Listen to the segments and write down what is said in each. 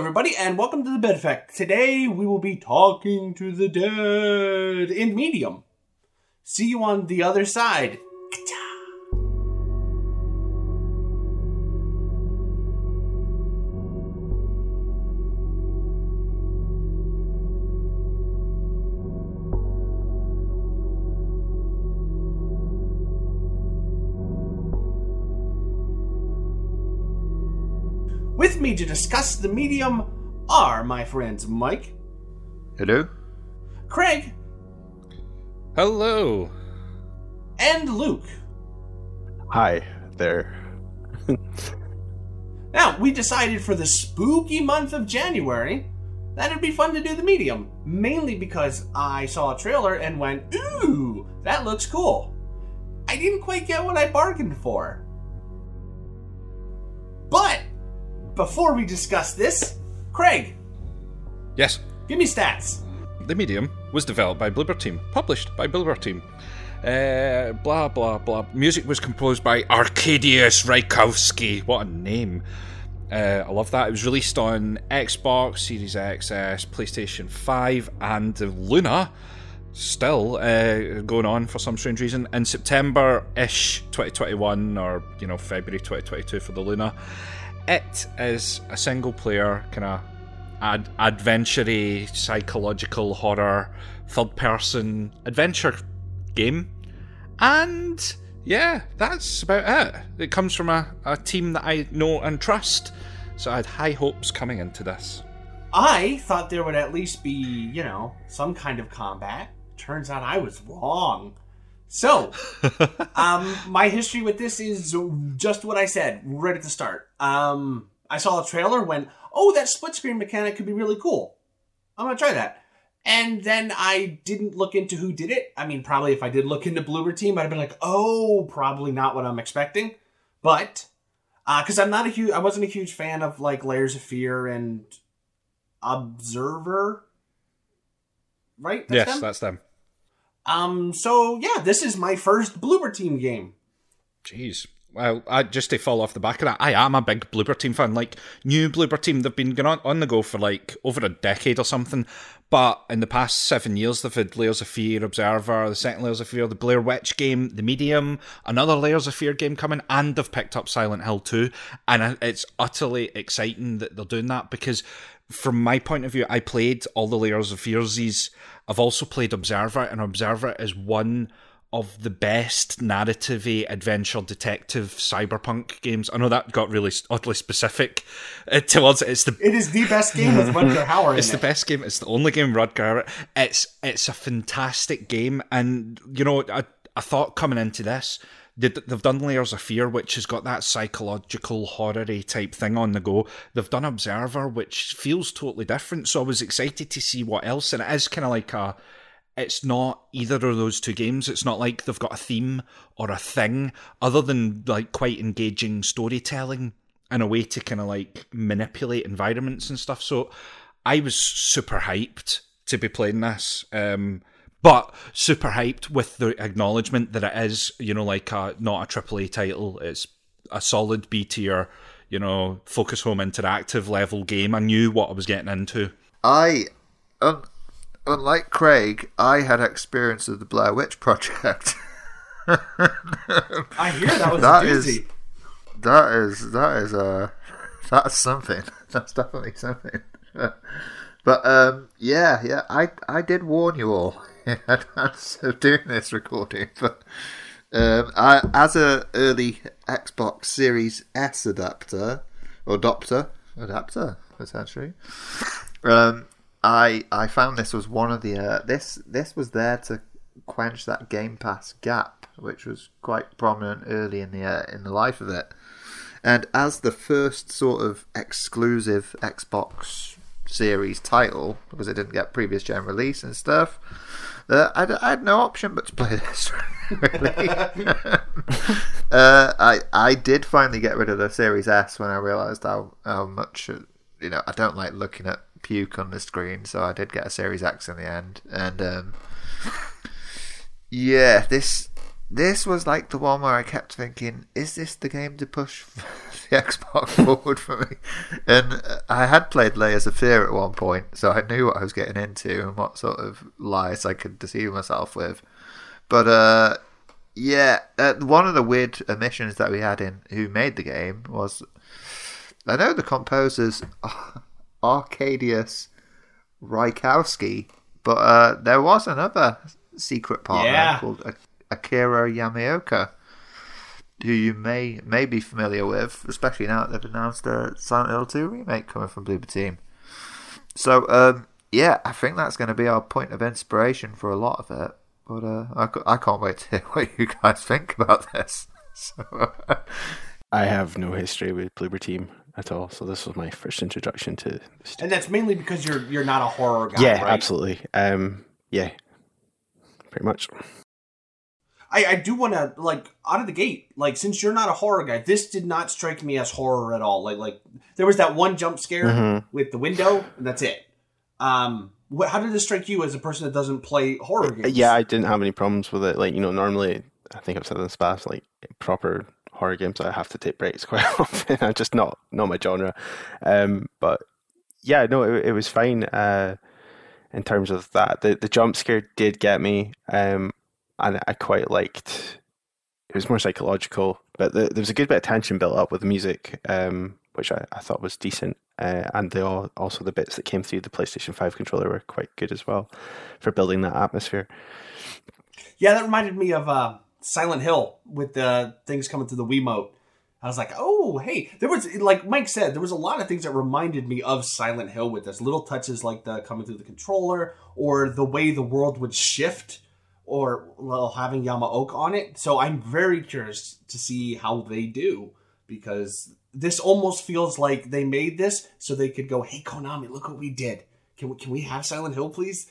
everybody, and welcome to The Bed Effect. Today, we will be talking to the dead in Medium. See you on the other side. With me to discuss The Medium are my friends Mike. Hello. Craig. Hello. And Luke. Hi there. Now, we decided for the spooky month of January that it'd be fun to do The Medium, mainly because I saw a trailer and went, ooh, that looks cool. I didn't quite get what I bargained for. But before we discuss this, Craig. Yes. Give me stats. The Medium was developed by Bloober Team, published by Bloober Team. Blah, blah, blah. Music was composed by Arcadius Rykowski. What a name. I love that. It was released on Xbox, Series XS, PlayStation 5, and the Luna. Still going on for some strange reason. In September-ish 2021, or, you know, February 2022 for the Luna. It is a single-player, kind of adventure-y, psychological horror, third-person adventure game. And, yeah, that's about it. It comes from a team that I know and trust, so I had high hopes coming into this. I thought there would at least be, you know, some kind of combat. Turns out I was wrong. So, my history with this is just what I said right at the start. I saw a trailer, went, oh, that split-screen mechanic could be really cool. I'm going to try that. And then I didn't look into who did it. I mean, probably if I did look into Bloober Team, I'd have been like, oh, probably not what I'm expecting. But, because I wasn't a huge fan of, like, Layers of Fear and Observer. Right? That's them. So, yeah, this is my first Bloober Team game. Jeez. Well, just to fall off the back of that, I am a big Bloober Team fan. Like, new Bloober Team, they've been on the go for, like, over a decade or something. But in the past 7 years, they've had Layers of Fear, Observer, the second Layers of Fear, the Blair Witch game, The Medium, another Layers of Fear game coming, and they've picked up Silent Hill 2. And it's utterly exciting that they're doing that because, from my point of view, I played all the Layers of Fearsies. I've also played Observer, and Observer is one of the best narrative-y, adventure, detective, cyberpunk games. I know that got really oddly specific towards it. It is the best game with Rutger Hauer in it. It's the best game. It's the only game Rutger Hauer. It's a fantastic game. And, you know, I thought coming into this, they've done Layers of Fear, which has got that psychological, horror-y type thing on the go. They've done Observer, which feels totally different. So I was excited to see what else. And it is kind of like a... It's not either of those two games. It's not like they've got a theme or a thing other than like quite engaging storytelling and a way to kind of like manipulate environments and stuff. So I was super hyped to be playing this, but super hyped with the acknowledgement that it is, you know, like not a AAA title. It's a solid B tier, you know, Focus Home Interactive level game. I knew what I was getting into. Unlike Craig, I had experience of the Blair Witch Project. I hear that was a doozy. That's something. That's definitely something. But yeah, I did warn you all in advance of doing this recording. But I, as an early Xbox Series S adapter essentially. I found this was one of the this was there to quench that Game Pass gap, which was quite prominent early in the life of it, and as the first sort of exclusive Xbox Series title because it didn't get previous gen release and stuff, I had no option but to play this. Really, I did finally get rid of the Series S when I realised how much, you know, I don't like looking at puke on the screen, so I did get a Series X in the end. And yeah, this This was like the one where I kept thinking, is this the game to push the Xbox forward for me? And I had played Layers of Fear at one point, so I knew what I was getting into and what sort of lies I could deceive myself with. But one of the weird omissions that we had in who made the game was, I know the composer's Arcadius Rykowski, but there was another secret partner called Akira Yamaoka, who you may be familiar with, especially now that they've announced a Silent Hill 2 remake coming from Bloober Team. So, I think that's going to be our point of inspiration for a lot of it. But I can't wait to hear what you guys think about this. So, I have no history with Bloober Team at all, so this was my first introduction to this. And that's mainly because you're not a horror guy, right? Yeah, absolutely. Pretty much. I do want to, out of the gate, since you're not a horror guy, this did not strike me as horror at all. There was that one jump scare with the window, and that's it. How did this strike you as a person that doesn't play horror games? Yeah, I didn't have any problems with it. Normally, I think I've said in the past, proper horror games, I have to take breaks quite often. I'm just not my genre. It was fine in terms of that. The jump scare did get me. And I quite liked, it was more psychological, but there was a good bit of tension built up with the music, which I thought was decent. And also the bits that came through the PlayStation 5 controller were quite good as well for building that atmosphere. Yeah, that reminded me of Silent Hill with the things coming through the Wiimote. I was like, oh, hey, there was, like Mike said, there was a lot of things that reminded me of Silent Hill with this. Little touches like the coming through the controller or the way the world would shift. Or having Yamaoka on it. So I'm very curious to see how they do, because this almost feels like they made this so they could go, hey, Konami, look what we did. Can we have Silent Hill, please?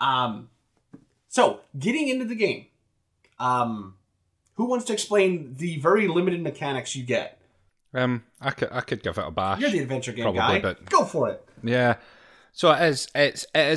So getting into the game, who wants to explain the very limited mechanics you get? I could give it a bash. You're the adventure game guy. But go for it. Yeah. So it is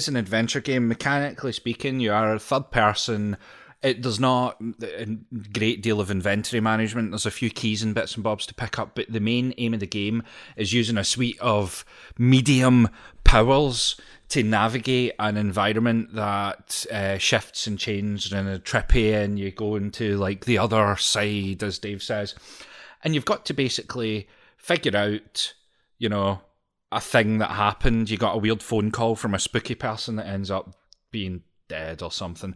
an adventure game. Mechanically speaking, you are a third person. It does not a great deal of inventory management. There's a few keys and bits and bobs to pick up, but the main aim of the game is using a suite of medium powers to navigate an environment that shifts and changes and is trippy, and you go into the other side, as Dave says. And you've got to basically figure out, a thing that happened. You got a weird phone call from a spooky person that ends up being dead or something,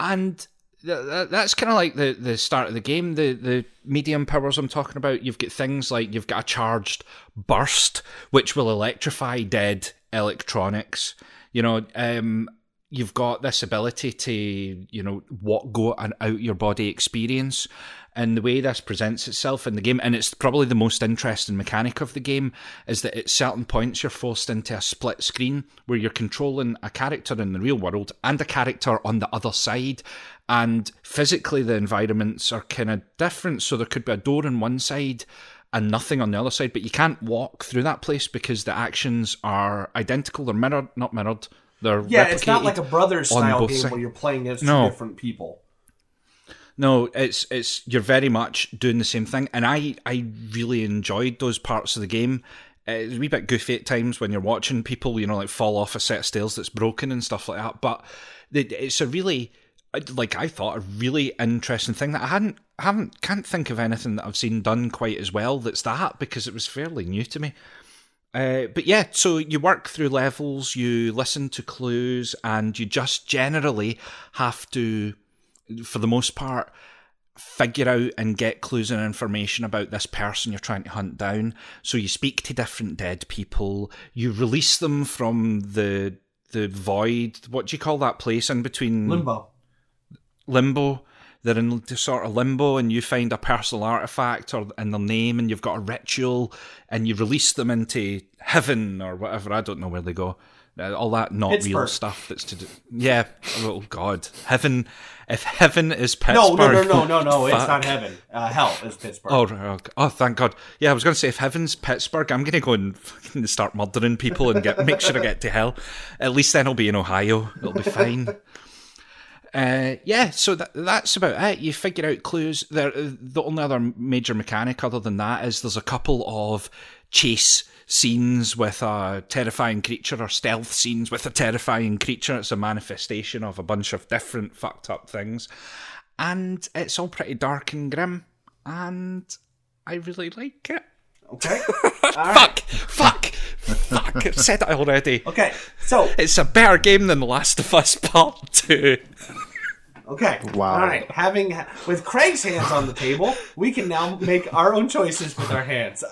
and that's kind of the start of the game. The medium powers I'm talking about, you've got things you've got a charged burst which will electrify dead electronics. You've got this ability to go and out your body experience. And the way this presents itself in the game, and it's probably the most interesting mechanic of the game, is that at certain points you're forced into a split screen where you're controlling a character in the real world and a character on the other side. And physically the environments are kind of different, so there could be a door on one side and nothing on the other side, but you can't walk through that place because the actions are identical. They're mirrored, not mirrored. They're replicated. Yeah, it's not like a Brothers style game where you're playing as two different people. No, it's you're very much doing the same thing, and I really enjoyed those parts of the game. It's a wee bit goofy at times when you're watching people, fall off a set of stairs that's broken and stuff like that. But it's a really, I thought, a really interesting thing that I can't think of anything that I've seen done quite as well. Because it was fairly new to me. So you work through levels, you listen to clues, and you just generally have to, for the most part, figure out and get clues and information about this person you're trying to hunt down. So you speak to different dead people, you release them from the void. What do you call that place in between? Limbo. They're in sort of limbo, and you find a personal artifact or in their name, and you've got a ritual, and you release them into heaven or whatever. I don't know where they go. All that not Pittsburgh. Real stuff that's to do. Yeah. Oh, God. Heaven. If heaven is Pittsburgh. No. It's not heaven. Hell is Pittsburgh. Oh, thank God. Yeah, I was going to say, if heaven's Pittsburgh, I'm going to go and fucking start murdering people and make sure I get to hell. At least then I'll be in Ohio. It'll be fine. Yeah, so that's about it. You figure out clues. The only other major mechanic other than that is there's a couple of chase scenes with a terrifying creature, or stealth scenes with a terrifying creature. It's a manifestation of a bunch of different fucked up things. And it's all pretty dark and grim. And I really like it. Okay. Right. Fuck. I've said it already. Okay, so... It's a better game than The Last of Us Part 2. Okay. Wow. All right. With Craig's hands on the table, we can now make our own choices with our hands.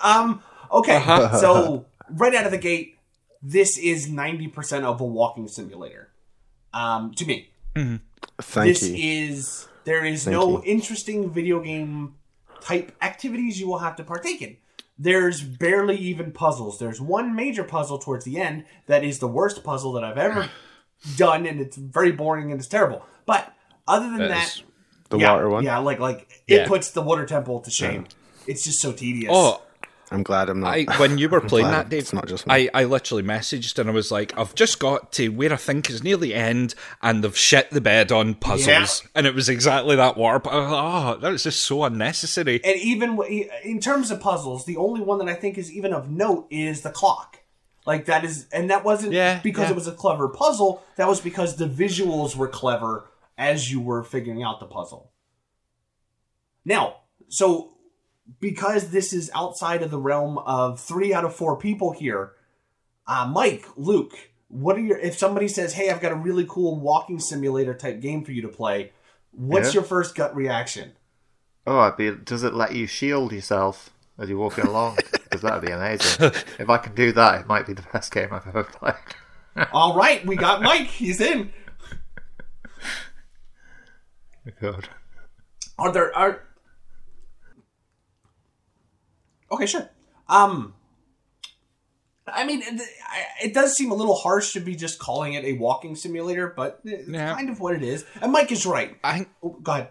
Okay, so right out of the gate, this is 90% of a walking simulator. To me. Mm-hmm. There is no interesting video game type activities you will have to partake in. There's barely even puzzles. There's one major puzzle towards the end that is the worst puzzle that I've ever done, and it's very boring and it's terrible. But other than that, water one, it puts the water temple to shame. Yeah. It's just so tedious. Oh, I'm glad I'm not. When you were playing that, Dave, it's not just me. I literally messaged and I was like, I've just got to where I think is near the end, and they've shit the bed on puzzles, and it was exactly that water. That was just so unnecessary. And even in terms of puzzles, the only one that I think is even of note is the clock. Like that is, and that wasn't because it was a clever puzzle. That was because the visuals were clever as you were figuring out the puzzle. Now, so. Because this is outside of the realm of 3 out of 4 people here, Mike, Luke, what are your? If somebody says, "Hey, I've got a really cool walking simulator type game for you to play," what's your first gut reaction? Oh, does it let you shield yourself as you're walking along? Because that'd be amazing. If I can do that, it might be the best game I've ever played. All right, we got Mike. He's in. God. Okay, sure. I mean, it does seem a little harsh to be just calling it a walking simulator, but it's kind of what it is. And Mike is right. Go ahead.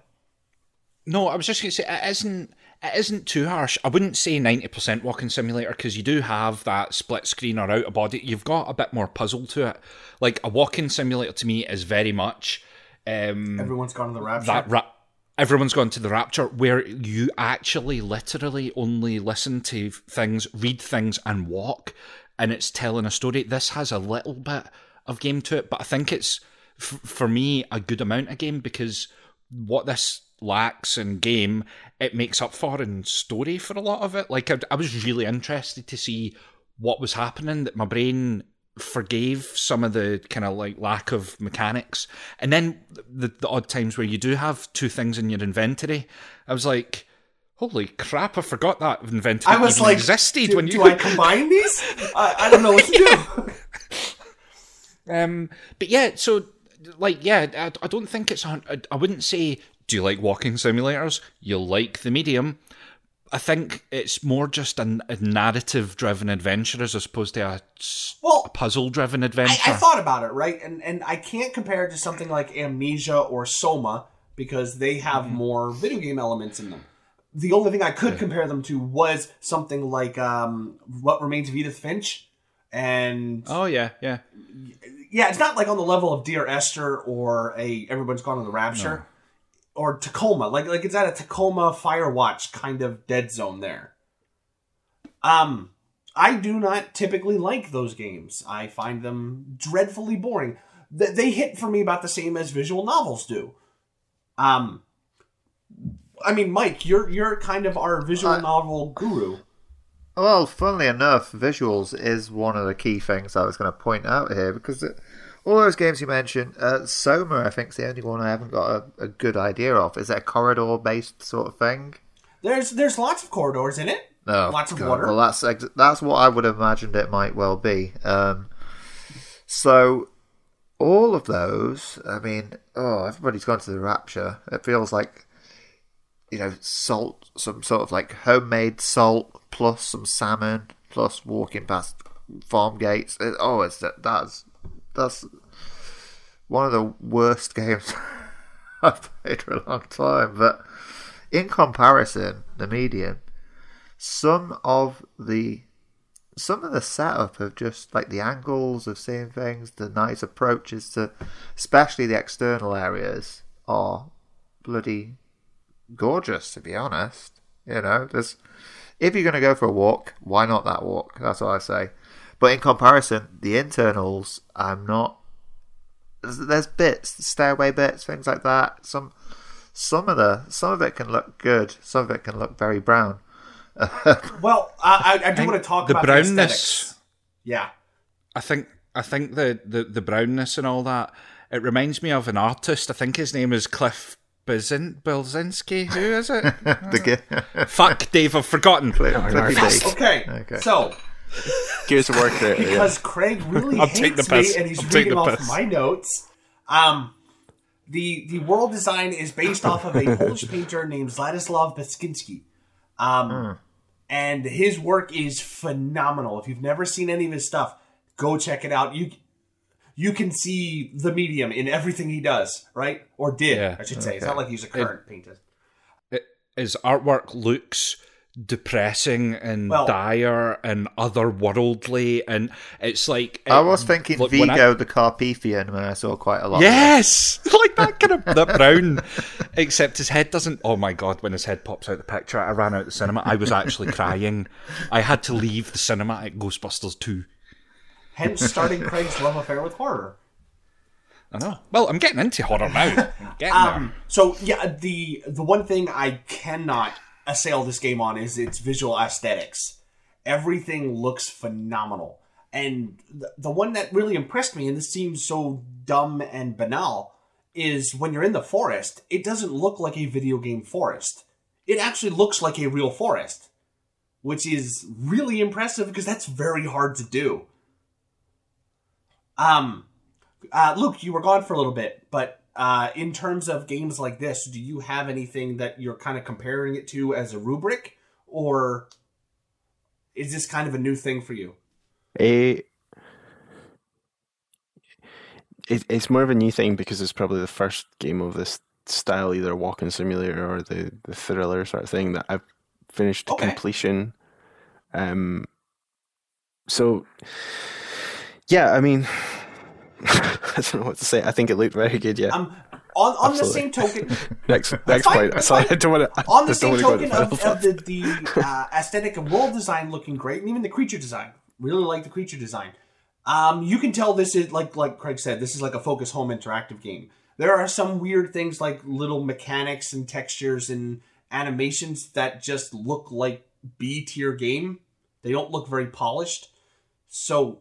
No, I was just going to say, it isn't too harsh. I wouldn't say 90% walking simulator, because you do have that split screen or out of body. You've got a bit more puzzle to it. Like, a walking simulator to me is very much... Everyone's Gone to the Rapture. Everyone's Gone to the Rapture, where you actually literally only listen to things, read things, and walk, and it's telling a story. This has a little bit of game to it, but I think it's, for me, a good amount of game, because what this lacks in game, it makes up for in story for a lot of it. Like, I was really interested to see what was happening, that my brain forgave some of the kind of like lack of mechanics, and then the odd times where you do have 2 things in your inventory, I was like, holy crap, I forgot that inventory existed. Do I combine these? I don't know what to do. But yeah, so like, yeah, I don't think it's, I wouldn't say, do you like walking simulators? You like The Medium. I think it's more just a narrative-driven adventure as opposed to a puzzle-driven adventure. I thought about it, right? And I can't compare it to something like Amnesia or Soma because they have more video game elements in them. The only thing I could compare them to was something like What Remains of Edith Finch. And yeah, it's not like on the level of Dear Esther or Everybody's Gone to the Rapture. No. Or Tacoma, like it's at a Tacoma Firewatch kind of dead zone there. I do not typically like those games. I find them dreadfully boring. They hit for me about the same as visual novels do. I mean, Mike, you're kind of our visual novel guru. Well, funnily enough, visuals is one of the key things I was going to point out here because. All those games you mentioned, Soma, I think, is the only one I haven't got a good idea of. Is it a corridor-based sort of thing? There's lots of corridors in it. Oh, lots of water. Well, that's what I would have imagined it might well be. So, all of those, I mean, Everybody's Gone to the Rapture. It feels like, you know, salt, some sort of like homemade salt, plus some salmon, plus walking past farm gates. That's one of the worst games I've played for a long time. But in comparison, The Medium, some of the some of the setup of just like the angles of seeing things, the nice approaches to especially the external areas are bloody gorgeous, to be honest. You know, there's, if you're going to go for a walk, why not that walk? That's what I say. But in comparison, the internals, I'm not, there's bits, stairway bits, things like that. Some of it can look good, some of it can look very brown. Well, I do want to talk about the brownness. Yeah, I think the brownness and all that. It reminds me of an artist. I think his name is Cliff Bilzinski. Who is it? Fuck, Dave, I've forgotten. Okay. So here's the work there because Craig really hates me, and he's reading off my notes. The world design is based off of a Polish painter named Zdzisław Beksiński. And his work is phenomenal. If you've never seen any of his stuff, go check it out. You can see the medium in everything he does, right? Or did, yeah, I should say. Okay. It's not like he's a current painter. His artwork looks depressing and dire and otherworldly, and it's like I was thinking like Vigo the Carpathian when I saw quite a lot. Yes, of like that kind of that brown, except his head doesn't. Oh my god! When his head pops out the picture, I ran out of the cinema. I was actually crying. I had to leave the cinema at Ghostbusters 2. Hence, starting Craig's love affair with horror. I know. Well, I'm getting into horror now. So yeah, the one thing I cannot assail this game on is its visual aesthetics. Everything looks phenomenal. And the one that really impressed me, and this seems so dumb and banal, is when you're in the forest, it doesn't look like a video game forest. It actually looks like a real forest, which is really impressive because that's very hard to do. Luke, you were gone for a little bit, but in terms of games like this, do you have anything that you're kind of comparing it to as a rubric, or is this kind of a new thing for you? It's more of a new thing because it's probably the first game of this style, either walking simulator or the thriller sort of thing, that I've finished to completion. So, yeah, I mean... I don't know what to say. I think it looked very good, yeah. On the same token... next point. Sorry, I don't want to... On the same token of the aesthetic and world design looking great, and even the creature design. Really like the creature design. You can tell this is, like Craig said, this is like a Focus Home interactive game. There are some weird things like little mechanics and textures and animations that just look like B-tier game. They don't look very polished. So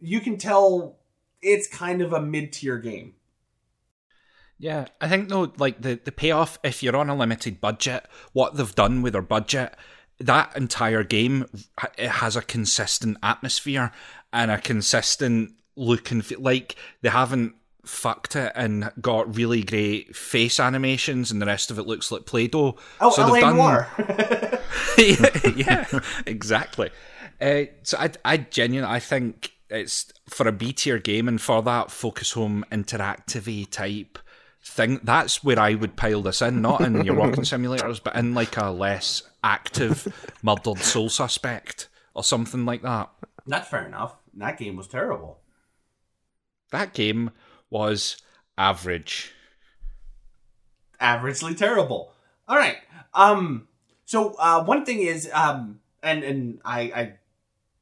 you can tell... It's kind of a mid-tier game. Yeah, I think, though, like, the payoff, if you're on a limited budget, what they've done with their budget, that entire game, it has a consistent atmosphere and a consistent look and feel. Like, they haven't fucked it and got really great face animations and the rest of it looks like Play-Doh. Oh, so L.A. Noire. yeah, exactly. So I genuinely, I think... It's for a B-tier game, and for that Focus Home interactive type thing, that's where I would pile this in, not in your walking simulators, but in like a less active Murdered Soul Suspect or something like that. That's fair enough. That game was terrible. That game was average. Averagely terrible. All right. So one thing is, and I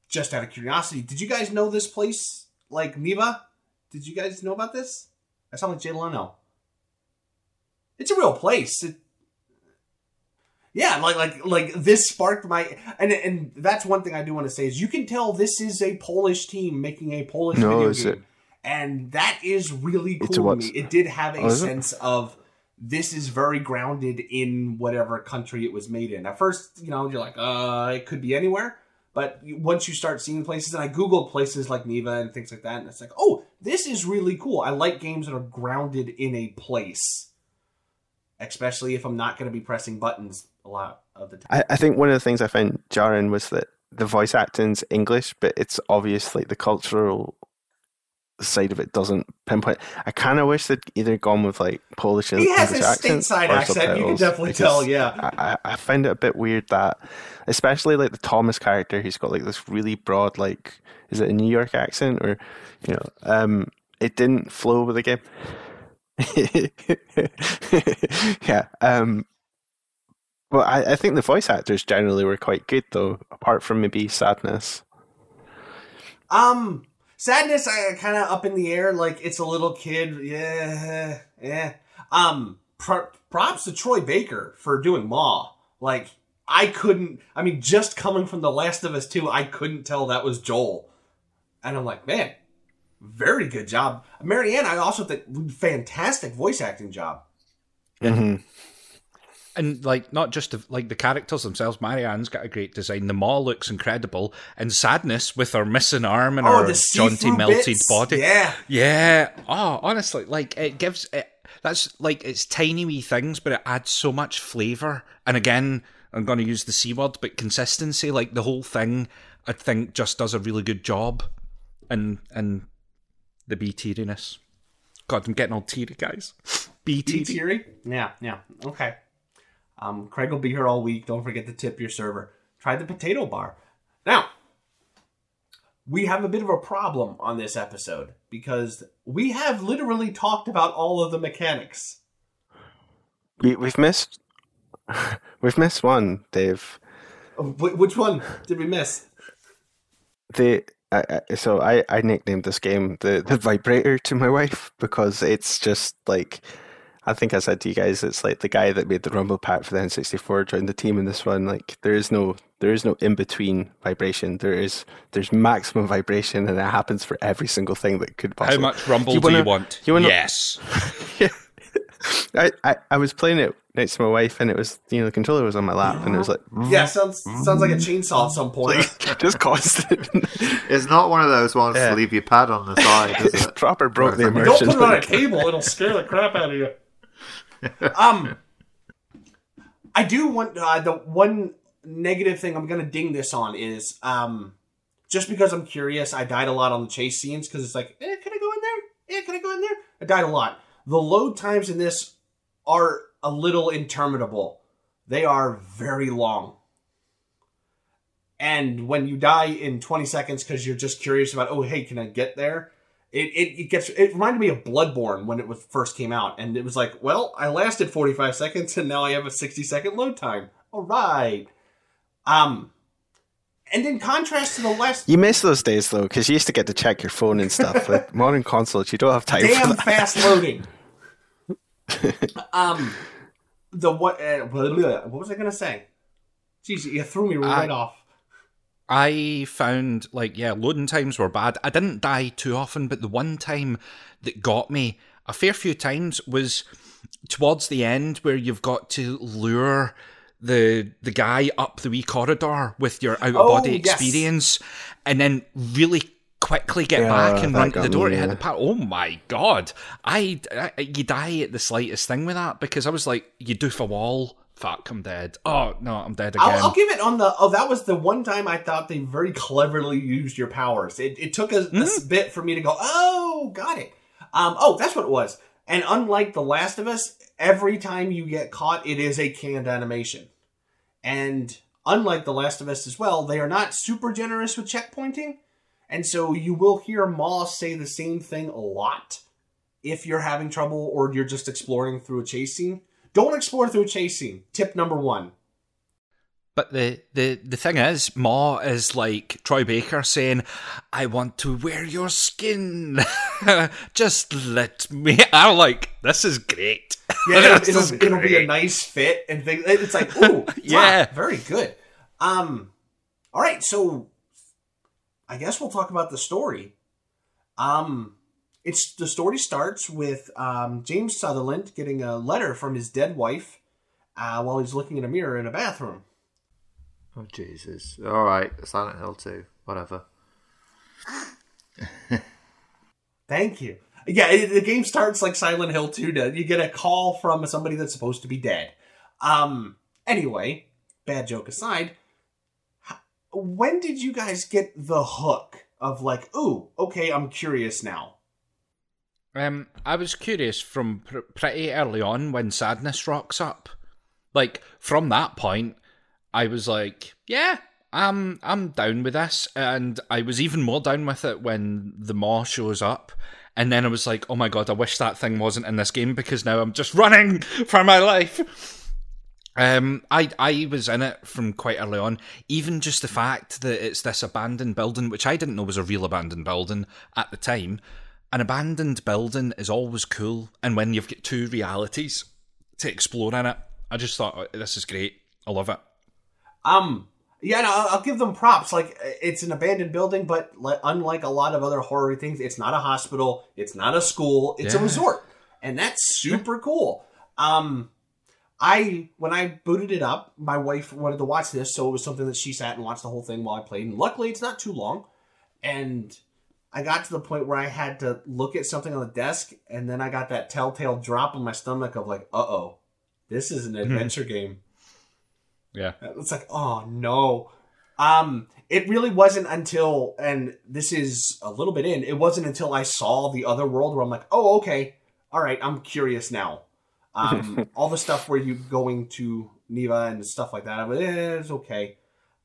just out of curiosity, did you guys know this place? Like, Neva? Did you guys know about this? I sound like Jay Leno. It's a real place. Like this sparked my... And that's one thing I do want to say is you can tell this is a Polish team making a Polish video game. And that is really cool to me. It did have a sense of this is very grounded in whatever country it was made in. At first, you know, you're like, it could be anywhere. But once you start seeing places, and I Googled places like Neva and things like that, and it's like, oh, this is really cool. I like games that are grounded in a place, especially if I'm not going to be pressing buttons a lot of the time. I think one of the things I found jarring was that the voice acting's English, but it's obvious like the cultural side of it doesn't pinpoint. I kind of wish they'd either gone with like Polish and English accent. He has a stateside accent. You can definitely tell. Yeah, I find it a bit weird that, especially like the Thomas character, who's got like this really broad, like, is it a New York accent or, you know, it didn't flow with the game. Yeah. Well, I think the voice actors generally were quite good, though, apart from maybe Sadness. Sadness, I kind of up in the air, like it's a little kid. Yeah. Props to Troy Baker for doing Ma. Like, just coming from The Last of Us 2, I couldn't tell that was Joel. And I'm like, man, very good job. Marianne, I also think fantastic voice acting job. Mm-hmm. And, like, not just the characters themselves. Marianne's got a great design. The Maw looks incredible. And Sadness with her missing arm and her jaunty melted body. Yeah. Yeah. Oh, honestly, like, it gives it... That's, like, it's tiny wee things, but it adds so much flavour. And again, I'm going to use the C word, but consistency. Like, the whole thing, I think, just does a really good job. And the B-teariness. God, I'm getting all teary, guys. B-teary? Yeah. Okay. Craig will be here all week. Don't forget to tip your server. Try the potato bar. Now, we have a bit of a problem on this episode because we have literally talked about all of the mechanics. We've missed one, Dave. Which one did we miss? So I nicknamed this game the vibrator to my wife because it's just like... I think I said to you guys, it's like the guy that made the rumble pack for the N64 joined the team in this one. Like, there is no in between vibration. There's maximum vibration, and it happens for every single thing that could possibly. How much rumble do you want? Yes. Yeah. I was playing it next to my wife, and it was, you know, the controller was on my lap, and it was like, yeah, sounds like a chainsaw at some point. Like, just constant. It's not one of those ones to leave your pad on the side. Is it? Proper broke the immersion. Don't put it on a table; it'll scare the crap out of you. I do want the one negative thing I'm gonna ding this on is just because I'm curious. I died a lot on the chase scenes because it's like, can I go in there? Can I go in there? I died a lot. The load times in this are a little interminable. They are very long. And when you die in 20 seconds because you're just curious about, oh hey, can I get there? It reminded me of Bloodborne when it was first came out, and it was like, well, I lasted 45 seconds and now I have a 60-second load time. All right. And in contrast to the last... You miss those days, though, because you used to get to check your phone and stuff. Like, modern consoles, you don't have time for that. Damn fast loading. What was I going to say? Jeez, you threw me right off. I found, loading times were bad. I didn't die too often, but the one time that got me a fair few times was towards the end where you've got to lure the guy up the wee corridor with your out-of-body experience and then really quickly get back and run to the door to hit the pad. Oh, my God. You die at the slightest thing with that because I was like, you doof a wall. Fuck, I'm dead. Oh, no, I'm dead again. I'll give it on the... Oh, that was the one time I thought they very cleverly used your powers. It took a bit for me to go, oh, got it. That's what it was. And unlike The Last of Us, every time you get caught, it is a canned animation. And unlike The Last of Us as well, they are not super generous with checkpointing. And so you will hear Ma say the same thing a lot if you're having trouble or you're just exploring through a chase scene. Don't explore through chasing. Tip number one. But the thing is, Ma is like Troy Baker saying, I want to wear your skin. Just let me. I'm like, this is great. Yeah, it'll be a nice fit and things. It's like, ooh, yeah, wow, very good. All right, so I guess we'll talk about the story. The story starts with James Sutherland getting a letter from his dead wife while he's looking in a mirror in a bathroom. Oh, Jesus. All right. Silent Hill 2. Whatever. Thank you. Yeah, the game starts like Silent Hill 2 does. You get a call from somebody that's supposed to be dead. Anyway, bad joke aside, when did you guys get the hook of like, ooh, okay, I'm curious now? I was curious from pretty early on when sadness rocks up. Like, from that point, I was like, yeah, I'm down with this. And I was even more down with it when the maw shows up. And then I was like, oh my god, I wish that thing wasn't in this game because now I'm just running for my life. I was in it from quite early on. Even just the fact that it's this abandoned building, which I didn't know was a real abandoned building at the time. An abandoned building is always cool. And when you've got two realities to explore in it, I just thought, oh, this is great. I love it. Yeah, no, I'll give them props. Like, it's an abandoned building, but unlike a lot of other horror things, it's not a hospital, it's not a school, it's a resort. And that's super cool. When I booted it up, my wife wanted to watch this, so it was something that she sat and watched the whole thing while I played. And luckily, it's not too long. And I got to the point where I had to look at something on the desk, and then I got that telltale drop in my stomach of like, uh-oh, this is an adventure game. Yeah. It's like, oh no. It really wasn't until, and this is a little bit in, it wasn't until I saw the other world where I'm like, oh, okay. All right. I'm curious now. All the stuff where you going to Neva and stuff like that. I'm like, it's okay.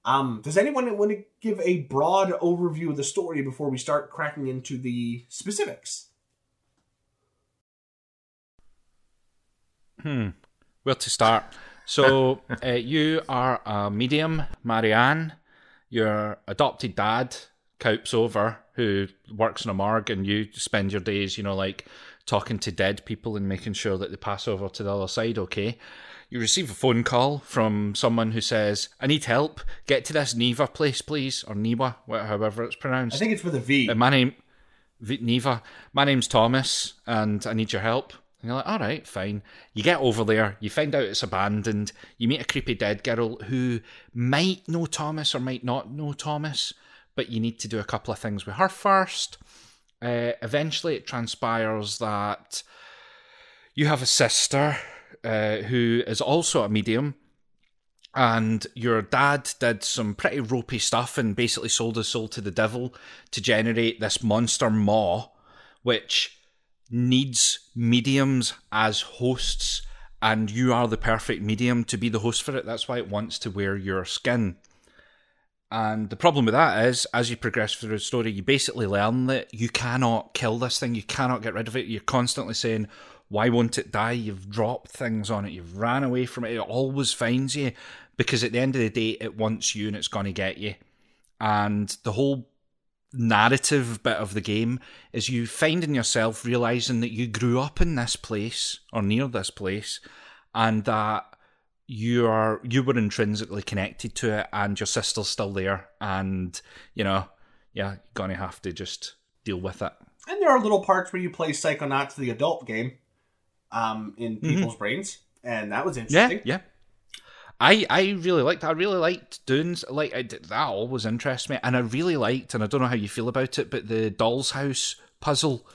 Does anyone want to give a broad overview of the story before we start cracking into the specifics? Where to start? So, you are a medium, Marianne. Your adopted dad, Kaups Over, who works in a morgue, and you spend your days, you know, like, talking to dead people and making sure that they pass over to the other side, okay? You receive a phone call from someone who says, I need help. Get to this Neva place, please. Or Neva, however it's pronounced. I think it's with a V. Neva. My name's Thomas, and I need your help. And you're like, all right, fine. You get over there, you find out it's abandoned, you meet a creepy dead girl who might know Thomas or might not know Thomas, but you need to do a couple of things with her first. Eventually it transpires that you have a sister who is also a medium, and your dad did some pretty ropey stuff and basically sold his soul to the devil to generate this monster maw, which needs mediums as hosts, and you are the perfect medium to be the host for it. That's why it wants to wear your skin. And the problem with that is, as you progress through the story, you basically learn that you cannot kill this thing, you cannot get rid of it. You're constantly saying, why won't it die? You've dropped things on it, you've ran away from it. It always finds you, because at the end of the day, it wants you and it's going to get you. And the whole narrative bit of the game is you finding yourself realizing that you grew up in this place or near this place, and that you were intrinsically connected to it, and your sister's still there, and you know, yeah, you're gonna have to just deal with it. And there are little parts where you play Psychonauts, the adult game, in people's brains, and that was interesting. Yeah. I really liked that. I really liked doing, like, that always interests me. And I really liked, and I don't know how you feel about it, but the doll's house puzzle.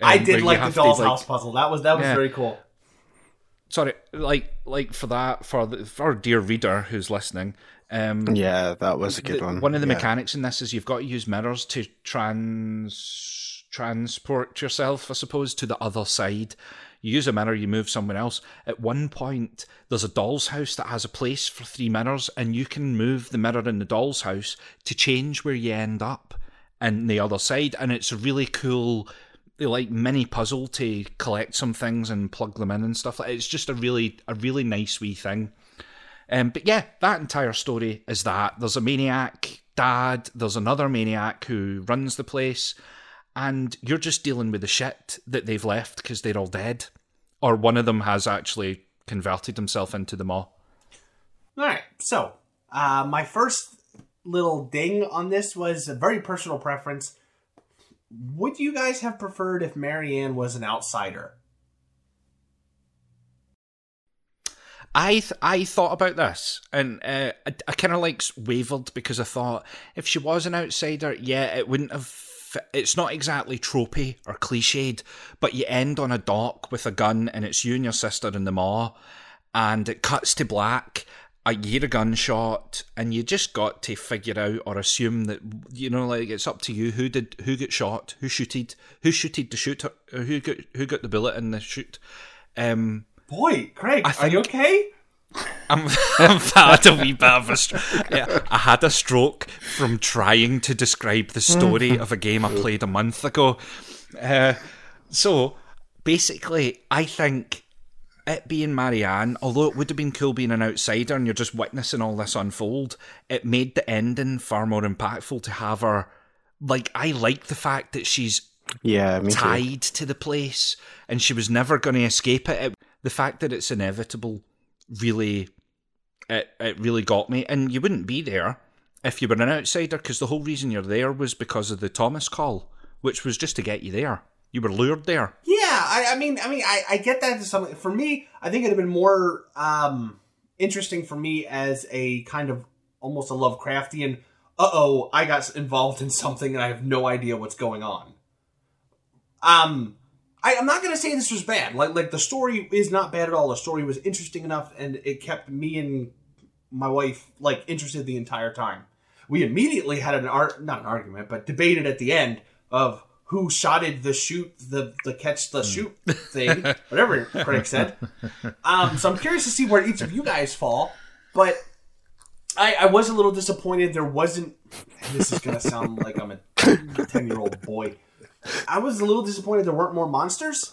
I did like the doll's house puzzle. That was very cool. Sorry, like for that, for our dear reader who's listening. Yeah, that was a good one. One of the mechanics in this is you've got to use mirrors to transport yourself, I suppose, to the other side. You use a mirror, you move somewhere else. At one point, there's a doll's house that has a place for three mirrors, and you can move the mirror in the doll's house to change where you end up and the other side. And it's a really cool, like, mini puzzle to collect some things and plug them in and stuff. It's just a really nice wee thing. But yeah, that entire story is that. There's a maniac dad, there's another maniac who runs the place, and you're just dealing with the shit that they've left because they're all dead. Or one of them has actually converted himself into the maw. All right, so my first little ding on this was a very personal preference. Would you guys have preferred if Marianne was an outsider? I thought about this, and I kind of like wavered, because I thought if she was an outsider, yeah, it wouldn't have... It's not exactly tropey or cliched, but you end on a dock with a gun, and it's you and your sister in the maw, and it cuts to black, you hear a gunshot and you just got to figure out or assume that, you know, like, it's up to you who got shot, who shooted the shooter, who got the bullet in the shoot. Boy, Craig, are you okay? I had a stroke from trying to describe the story of a game I played a month ago. So basically, I think it being Marianne, although it would have been cool being an outsider and you're just witnessing all this unfold, it made the ending far more impactful to have her. Like, I like the fact that she's tied to the place and she was never going to escape it. The fact that it's inevitable really got me. And you wouldn't be there if you were an outsider, because the whole reason you're there was because of the Thomas call, which was just to get you there. You were lured there. Yeah, I mean, I get that to some. For me, I think it would have been more interesting for me as a kind of almost a Lovecraftian, uh-oh, I got involved in something and I have no idea what's going on. I'm not going to say this was bad. Like the story is not bad at all. The story was interesting enough, and it kept me and my wife, like, interested the entire time. We immediately had not an argument, but debated at the end of who shotted the shoot, the catch the shoot thing, whatever Craig said. So I'm curious to see where each of you guys fall, but I was a little disappointed. There wasn't, this is going to sound like I'm a 10-year-old boy. I was a little disappointed there weren't more monsters.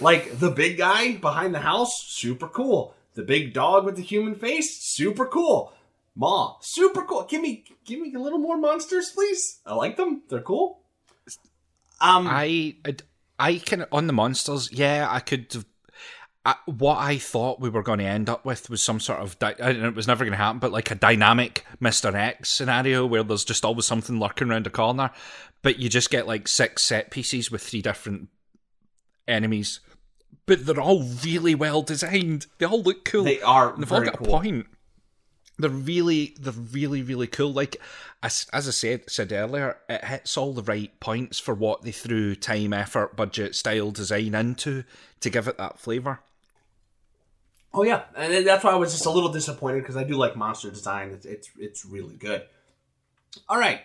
Like, the big guy behind the house, super cool. The big dog with the human face, super cool. Ma, super cool. Give me a little more monsters, please. I like them. They're cool. I can, on the monsters, yeah, I could have. What I thought we were going to end up with was some sort of, it was never going to happen, but like a dynamic Mr. X scenario where there's just always something lurking around the corner, but you just get like 6 set pieces with 3 different enemies, but they're all really well designed. They all look cool. They are. And they've all got cool. A point. They're really cool. Like, as I said earlier, it hits all the right points for what they threw time, effort, budget, style, design into to give it that flavour. Oh yeah, and that's why I was just a little disappointed, because I do like monster design. It's really good. All right,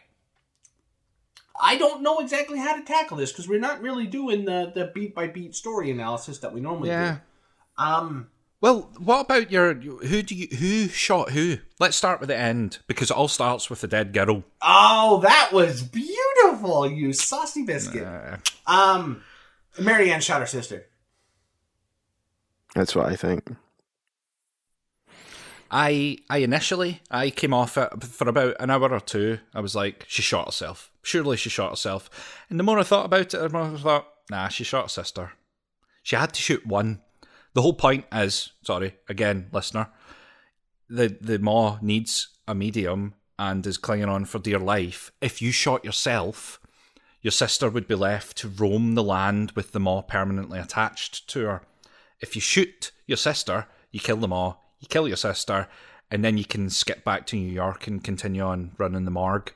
I don't know exactly how to tackle this, because we're not really doing the beat by beat story analysis that we normally do. Well, what about your who shot who? Let's start with the end, because it all starts with the dead girl. Oh, that was beautiful, you saucy biscuit. Marianne shot her sister. That's what I think. I initially came off it for about an hour or two. I was like, she shot herself. Surely she shot herself. And the more I thought about it, the more I thought, nah, she shot her sister. She had to shoot one. The whole point is, sorry, again, listener, the maw needs a medium and is clinging on for dear life. If you shot yourself, your sister would be left to roam the land with the maw permanently attached to her. If you shoot your sister, you kill the maw, you kill your sister, and then you can skip back to New York and continue on running the morgue.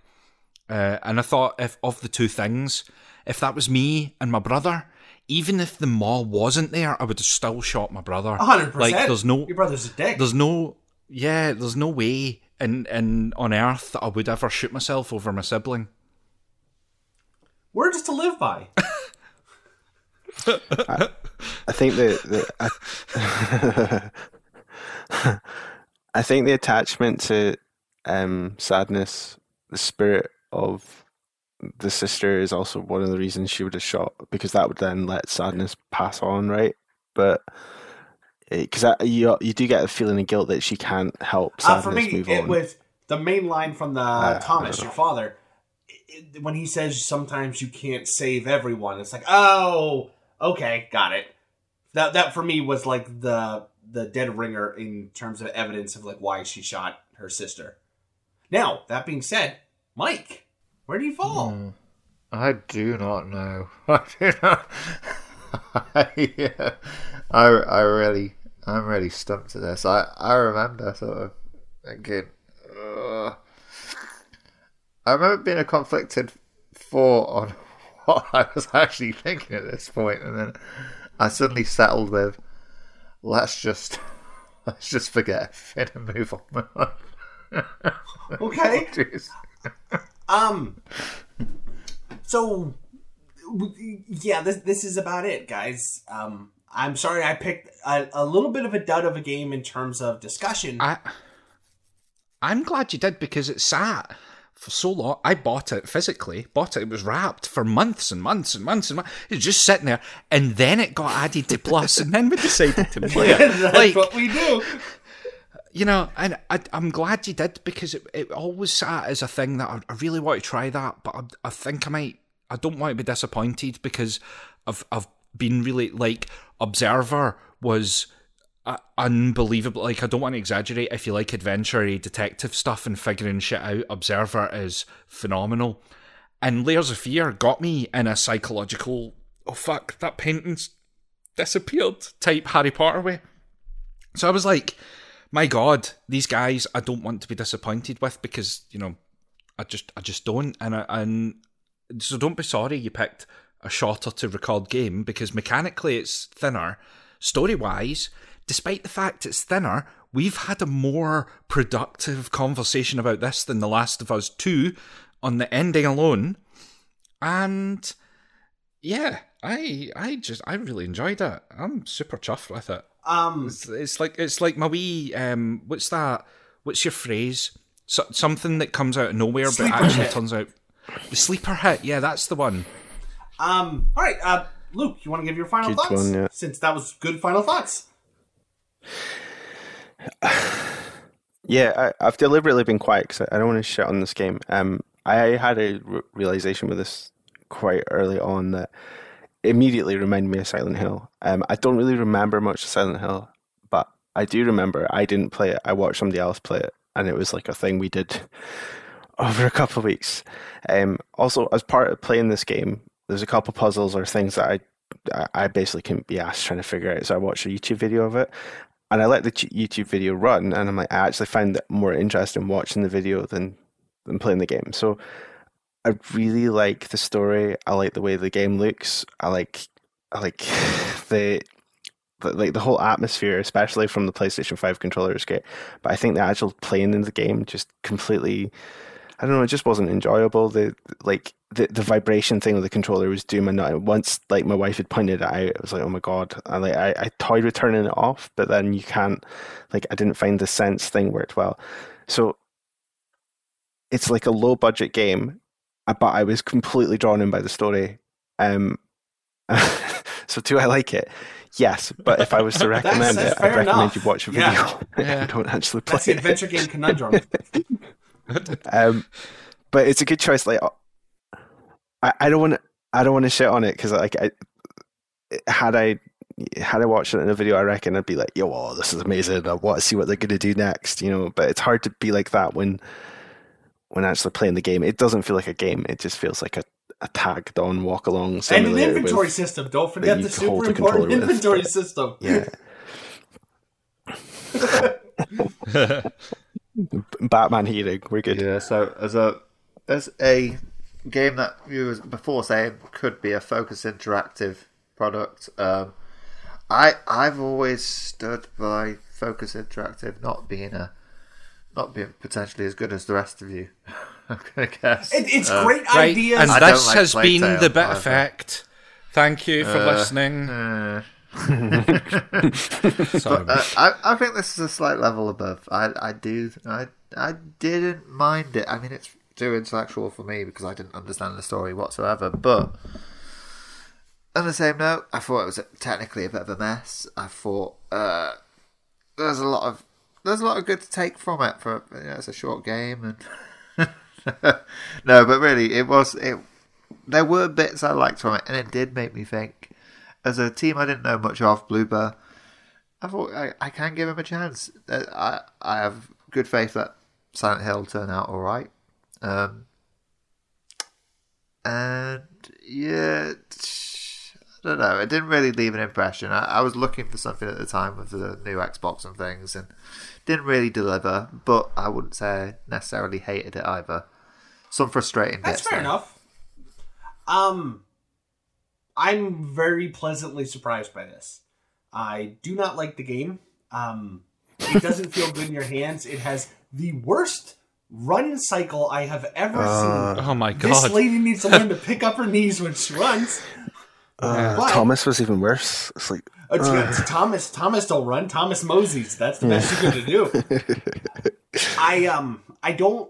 And I thought, if of the two things, if that was me and my brother... Even if the maw wasn't there, I would have still shot my brother. 100%. Like, there's no... Your brother's a dick. There's no... Yeah, there's no way in on earth that I would ever shoot myself over my sibling. Words to live by. I think I think the attachment to sadness, the spirit of... the sister is also one of the reasons she would have shot, because that would then let sadness pass on, right? But because you do get a feeling of guilt that she can't help sadness move on. For me, it was the main line from the Thomas, your father, when he says, "Sometimes you can't save everyone." It's like, oh, okay, got it. That for me was like the dead ringer in terms of evidence of like why she shot her sister. Now that being said, Mike. Where do you fall? I do not know. I do not. I'm really stumped at this. I remember sort of thinking, I remember being a conflicted thought on what I was actually thinking at this point, and then I suddenly settled with, let's just Let's just forget it and move on. Okay. Oh, so, yeah, this is about it, guys. I'm sorry I picked a little bit of a dud of a game in terms of discussion. I'm glad you did, because it sat for so long. I bought it physically. It was wrapped for months and months and months and months. It was just sitting there, and then it got added to Plus, and then we decided to play it. That's like, what we do. You know, and I'm glad you did, because it always sat as a thing that I really want to try that, but I think I might. I don't want to be disappointed, because I've been really, like, Observer was unbelievable. Like, I don't want to exaggerate. If you like adventure-y detective stuff and figuring shit out, Observer is phenomenal. And Layers of Fear got me in a psychological, oh fuck, that painting's disappeared type Harry Potter way. So I was like, my God, these guys I don't want to be disappointed with, because, you know, I just don't. And so don't be sorry you picked a shorter to record game, because mechanically it's thinner. Story-wise, despite the fact it's thinner, we've had a more productive conversation about this than The Last of Us 2 on the ending alone. And yeah, I really enjoyed it. I'm super chuffed with it. It's like my wee what's that? What's your phrase? So, something that comes out of nowhere but actually hit. Turns out the sleeper hit. Yeah, that's the one. All right, Luke, you want to give your final thoughts? One, yeah. Since that was good final thoughts. Yeah, I've deliberately been quiet because I don't want to shit on this game. I had a realization with this quite early on that immediately reminded me of Silent Hill. I don't really remember much of Silent Hill, but I do remember I didn't play it. I watched somebody else play it, and it was like a thing we did over a couple of weeks. Also, as part of playing this game, there's a couple puzzles or things that I basically couldn't be asked trying to figure out. So I watched a YouTube video of it, and I let the YouTube video run, and I'm like, I actually find it more interesting watching the video than playing the game. So I really like the story. I like the way the game looks. I like the whole atmosphere, especially from the PlayStation 5 controller, is great. But I think the actual playing in the game just completely, I don't know, it just wasn't enjoyable. The vibration thing with the controller was doom and nutting. Once, like, my wife had pointed it out, I was like, oh my God. And like, I toyed with turning it off, but then you can't, like, I didn't find the sense thing worked well. So it's like a low budget game, but I was completely drawn in by the story. So do I like it? Yes, but if I was to recommend it, I'd recommend enough. You watch a video. Yeah. And don't actually play it. That's the adventure game conundrum. But it's a good choice. Like, I don't want to shit on it, because like, had I watched it in a video, I reckon I'd be like, yo, oh, this is amazing. I want to see what they're going to do next, you know. But it's hard to be like that when actually playing the game. It doesn't feel like a game. It just feels like a tagged on walk along. And an inventory system. Don't forget the super important inventory system. Yeah. Batman healing, we're good. Yeah, so as a game that you was before saying could be a Focus Interactive product, I've always stood by Focus Interactive not being potentially as good as the rest of you. I'm gonna guess it's great ideas, right? And this has been the bit effect. Thank you for listening. Sorry. But, I think this is a slight level above. I didn't mind it. I mean, it's too intellectual for me, because I didn't understand the story whatsoever. But on the same note, I thought it was technically a bit of a mess. I thought there's a lot of good to take from it. For, you know, it's a short game, and no, but really, it was. There were bits I liked from it, and it did make me think. As a team I didn't know much of, Bloober, I thought I can give him a chance. I have good faith that Silent Hill will turn out all right. And yeah, I don't know. It didn't really leave an impression. I was looking for something at the time with the new Xbox and things, and didn't really deliver, but I wouldn't say I necessarily hated it either. Some frustrating bits. That's fair enough. I'm very pleasantly surprised by this. I do not like the game. It doesn't feel good in your hands. It has the worst run cycle I have ever seen. Oh my god. This lady needs to learn to pick up her knees when she runs. Thomas was even worse. It's like Thomas don't run. Thomas moseys. That's the best you're going to do. I don't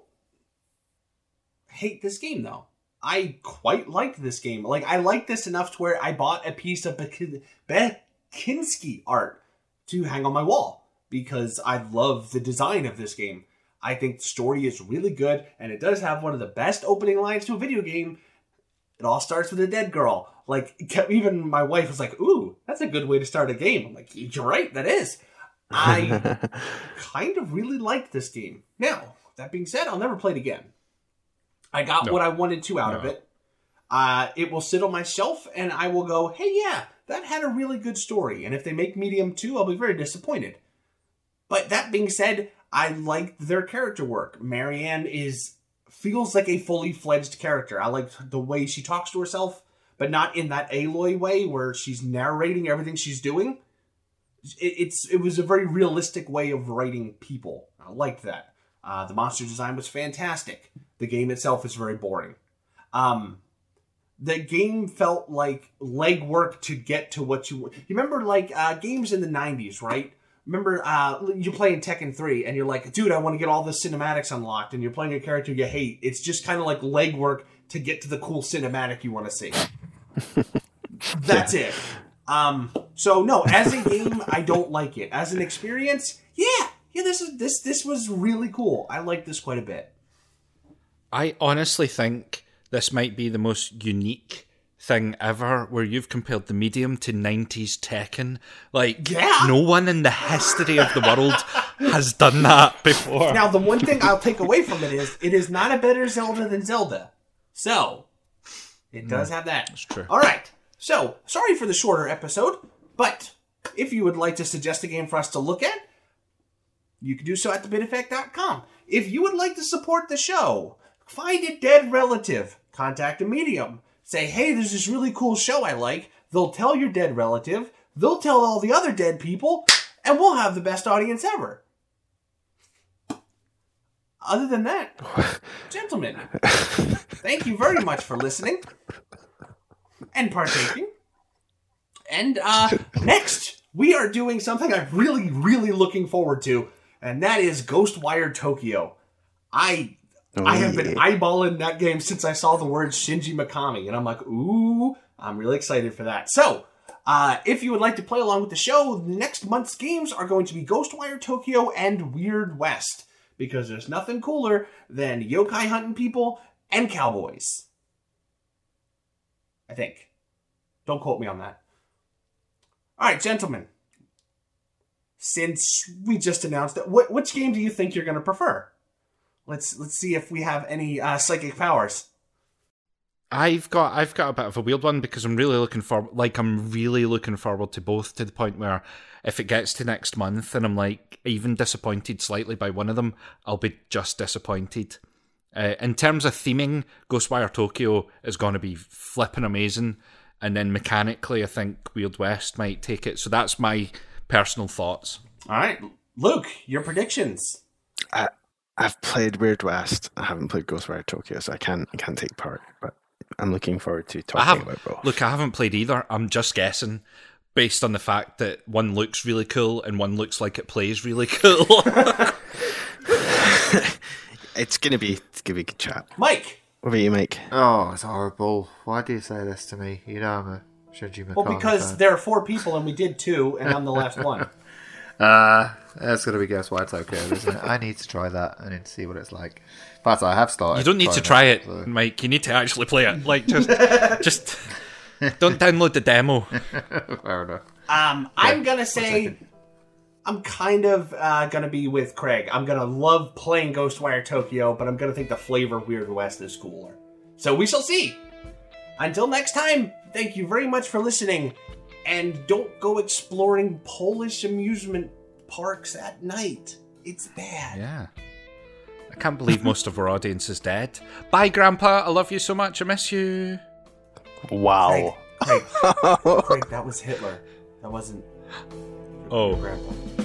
hate this game though. I quite liked this game. Like, I liked this enough to where I bought a piece of Beksiński art to hang on my wall because I love the design of this game. I think the story is really good, and it does have one of the best opening lines to a video game. It all starts with a dead girl. Like, even my wife was like, ooh, that's a good way to start a game. I'm like, you're right, that is. I kind of really like this game. Now, that being said, I'll never play it again. I got what I wanted to out of it. It will sit on my shelf, and I will go, hey, yeah, that had a really good story. And if they make Medium 2, I'll be very disappointed. But that being said, I liked their character work. Marianne feels like a fully fledged character. I liked the way she talks to herself, but not in that Aloy way where she's narrating everything she's doing. It was a very realistic way of writing people. I liked that. The monster design was fantastic. The game itself is very boring. The game felt like legwork to get to what you... You remember like games in the 90s, right? Remember, you're playing Tekken 3, and you're like, dude, I want to get all the cinematics unlocked, and you're playing a character you hate. It's just kind of like legwork to get to the cool cinematic you want to see. That's it. So, no, as a game, I don't like it. As an experience, yeah, this was really cool. I like this quite a bit. I honestly think this might be the most unique thing ever where you've compared the Medium to 90s Tekken. Like, no one in the history of the world has done that before. Now, the one thing I'll take away from it is not a better Zelda than Zelda. So, it does have that. That's true. All right. So, sorry for the shorter episode, but if you would like to suggest a game for us to look at, you can do so at thebiteffect.com. If you would like to support the show, find a dead relative, contact a medium, say, hey, there's this really cool show I like. They'll tell your dead relative, they'll tell all the other dead people, and we'll have the best audience ever. Other than that, gentlemen, thank you very much for listening and partaking. And next, we are doing something I'm really, really looking forward to, and that is Ghostwire Tokyo. I have been eyeballing that game since I saw the word Shinji Mikami, and I'm like, ooh, I'm really excited for that. So, if you would like to play along with the show, next month's games are going to be Ghostwire Tokyo and Weird West. Because there's nothing cooler than yokai hunting people and cowboys. I think. Don't quote me on that. All right, gentlemen. Since we just announced that, which game do you think you're going to prefer? Let's see if we have any psychic powers. I've got a bit of a weird one because I'm really looking forward to both, to the point where if it gets to next month and I'm like even disappointed slightly by one of them, I'll be just disappointed. In terms of theming, Ghostwire Tokyo is going to be flipping amazing, and then mechanically I think Weird West might take it. So that's my personal thoughts. All right, Luke, your predictions. I've played Weird West. I haven't played Ghostwire Tokyo, so I can't take part. But I'm looking forward to talking about both. Look, I haven't played either. I'm just guessing based on the fact that one looks really cool and one looks like it plays really cool. It's gonna be a good chat. Mike, what about you, Mike? Oh, it's horrible. Why do you say this to me? You know I'm a Shinji Mikami. Well, because there are four people and we did two, and I'm the last one. That's going to be Ghostwire Tokyo, isn't it? I need to try that. I need to see what it's like. But I have started. You don't need to try it, so. Mike. You need to actually play it. Like, just don't download the demo. Fair enough. I'm going to say I'm kind of going to be with Craig. I'm going to love playing Ghostwire Tokyo, but I'm going to think the flavor of Weird West is cooler. So we shall see. Until next time, thank you very much for listening. And don't go exploring Polish amusement parks at night. It's bad. Yeah. I can't believe most of our audience is dead. Bye, Grandpa. I love you so much. I miss you. Wow. Craig, that was Hitler. That wasn't Grandpa.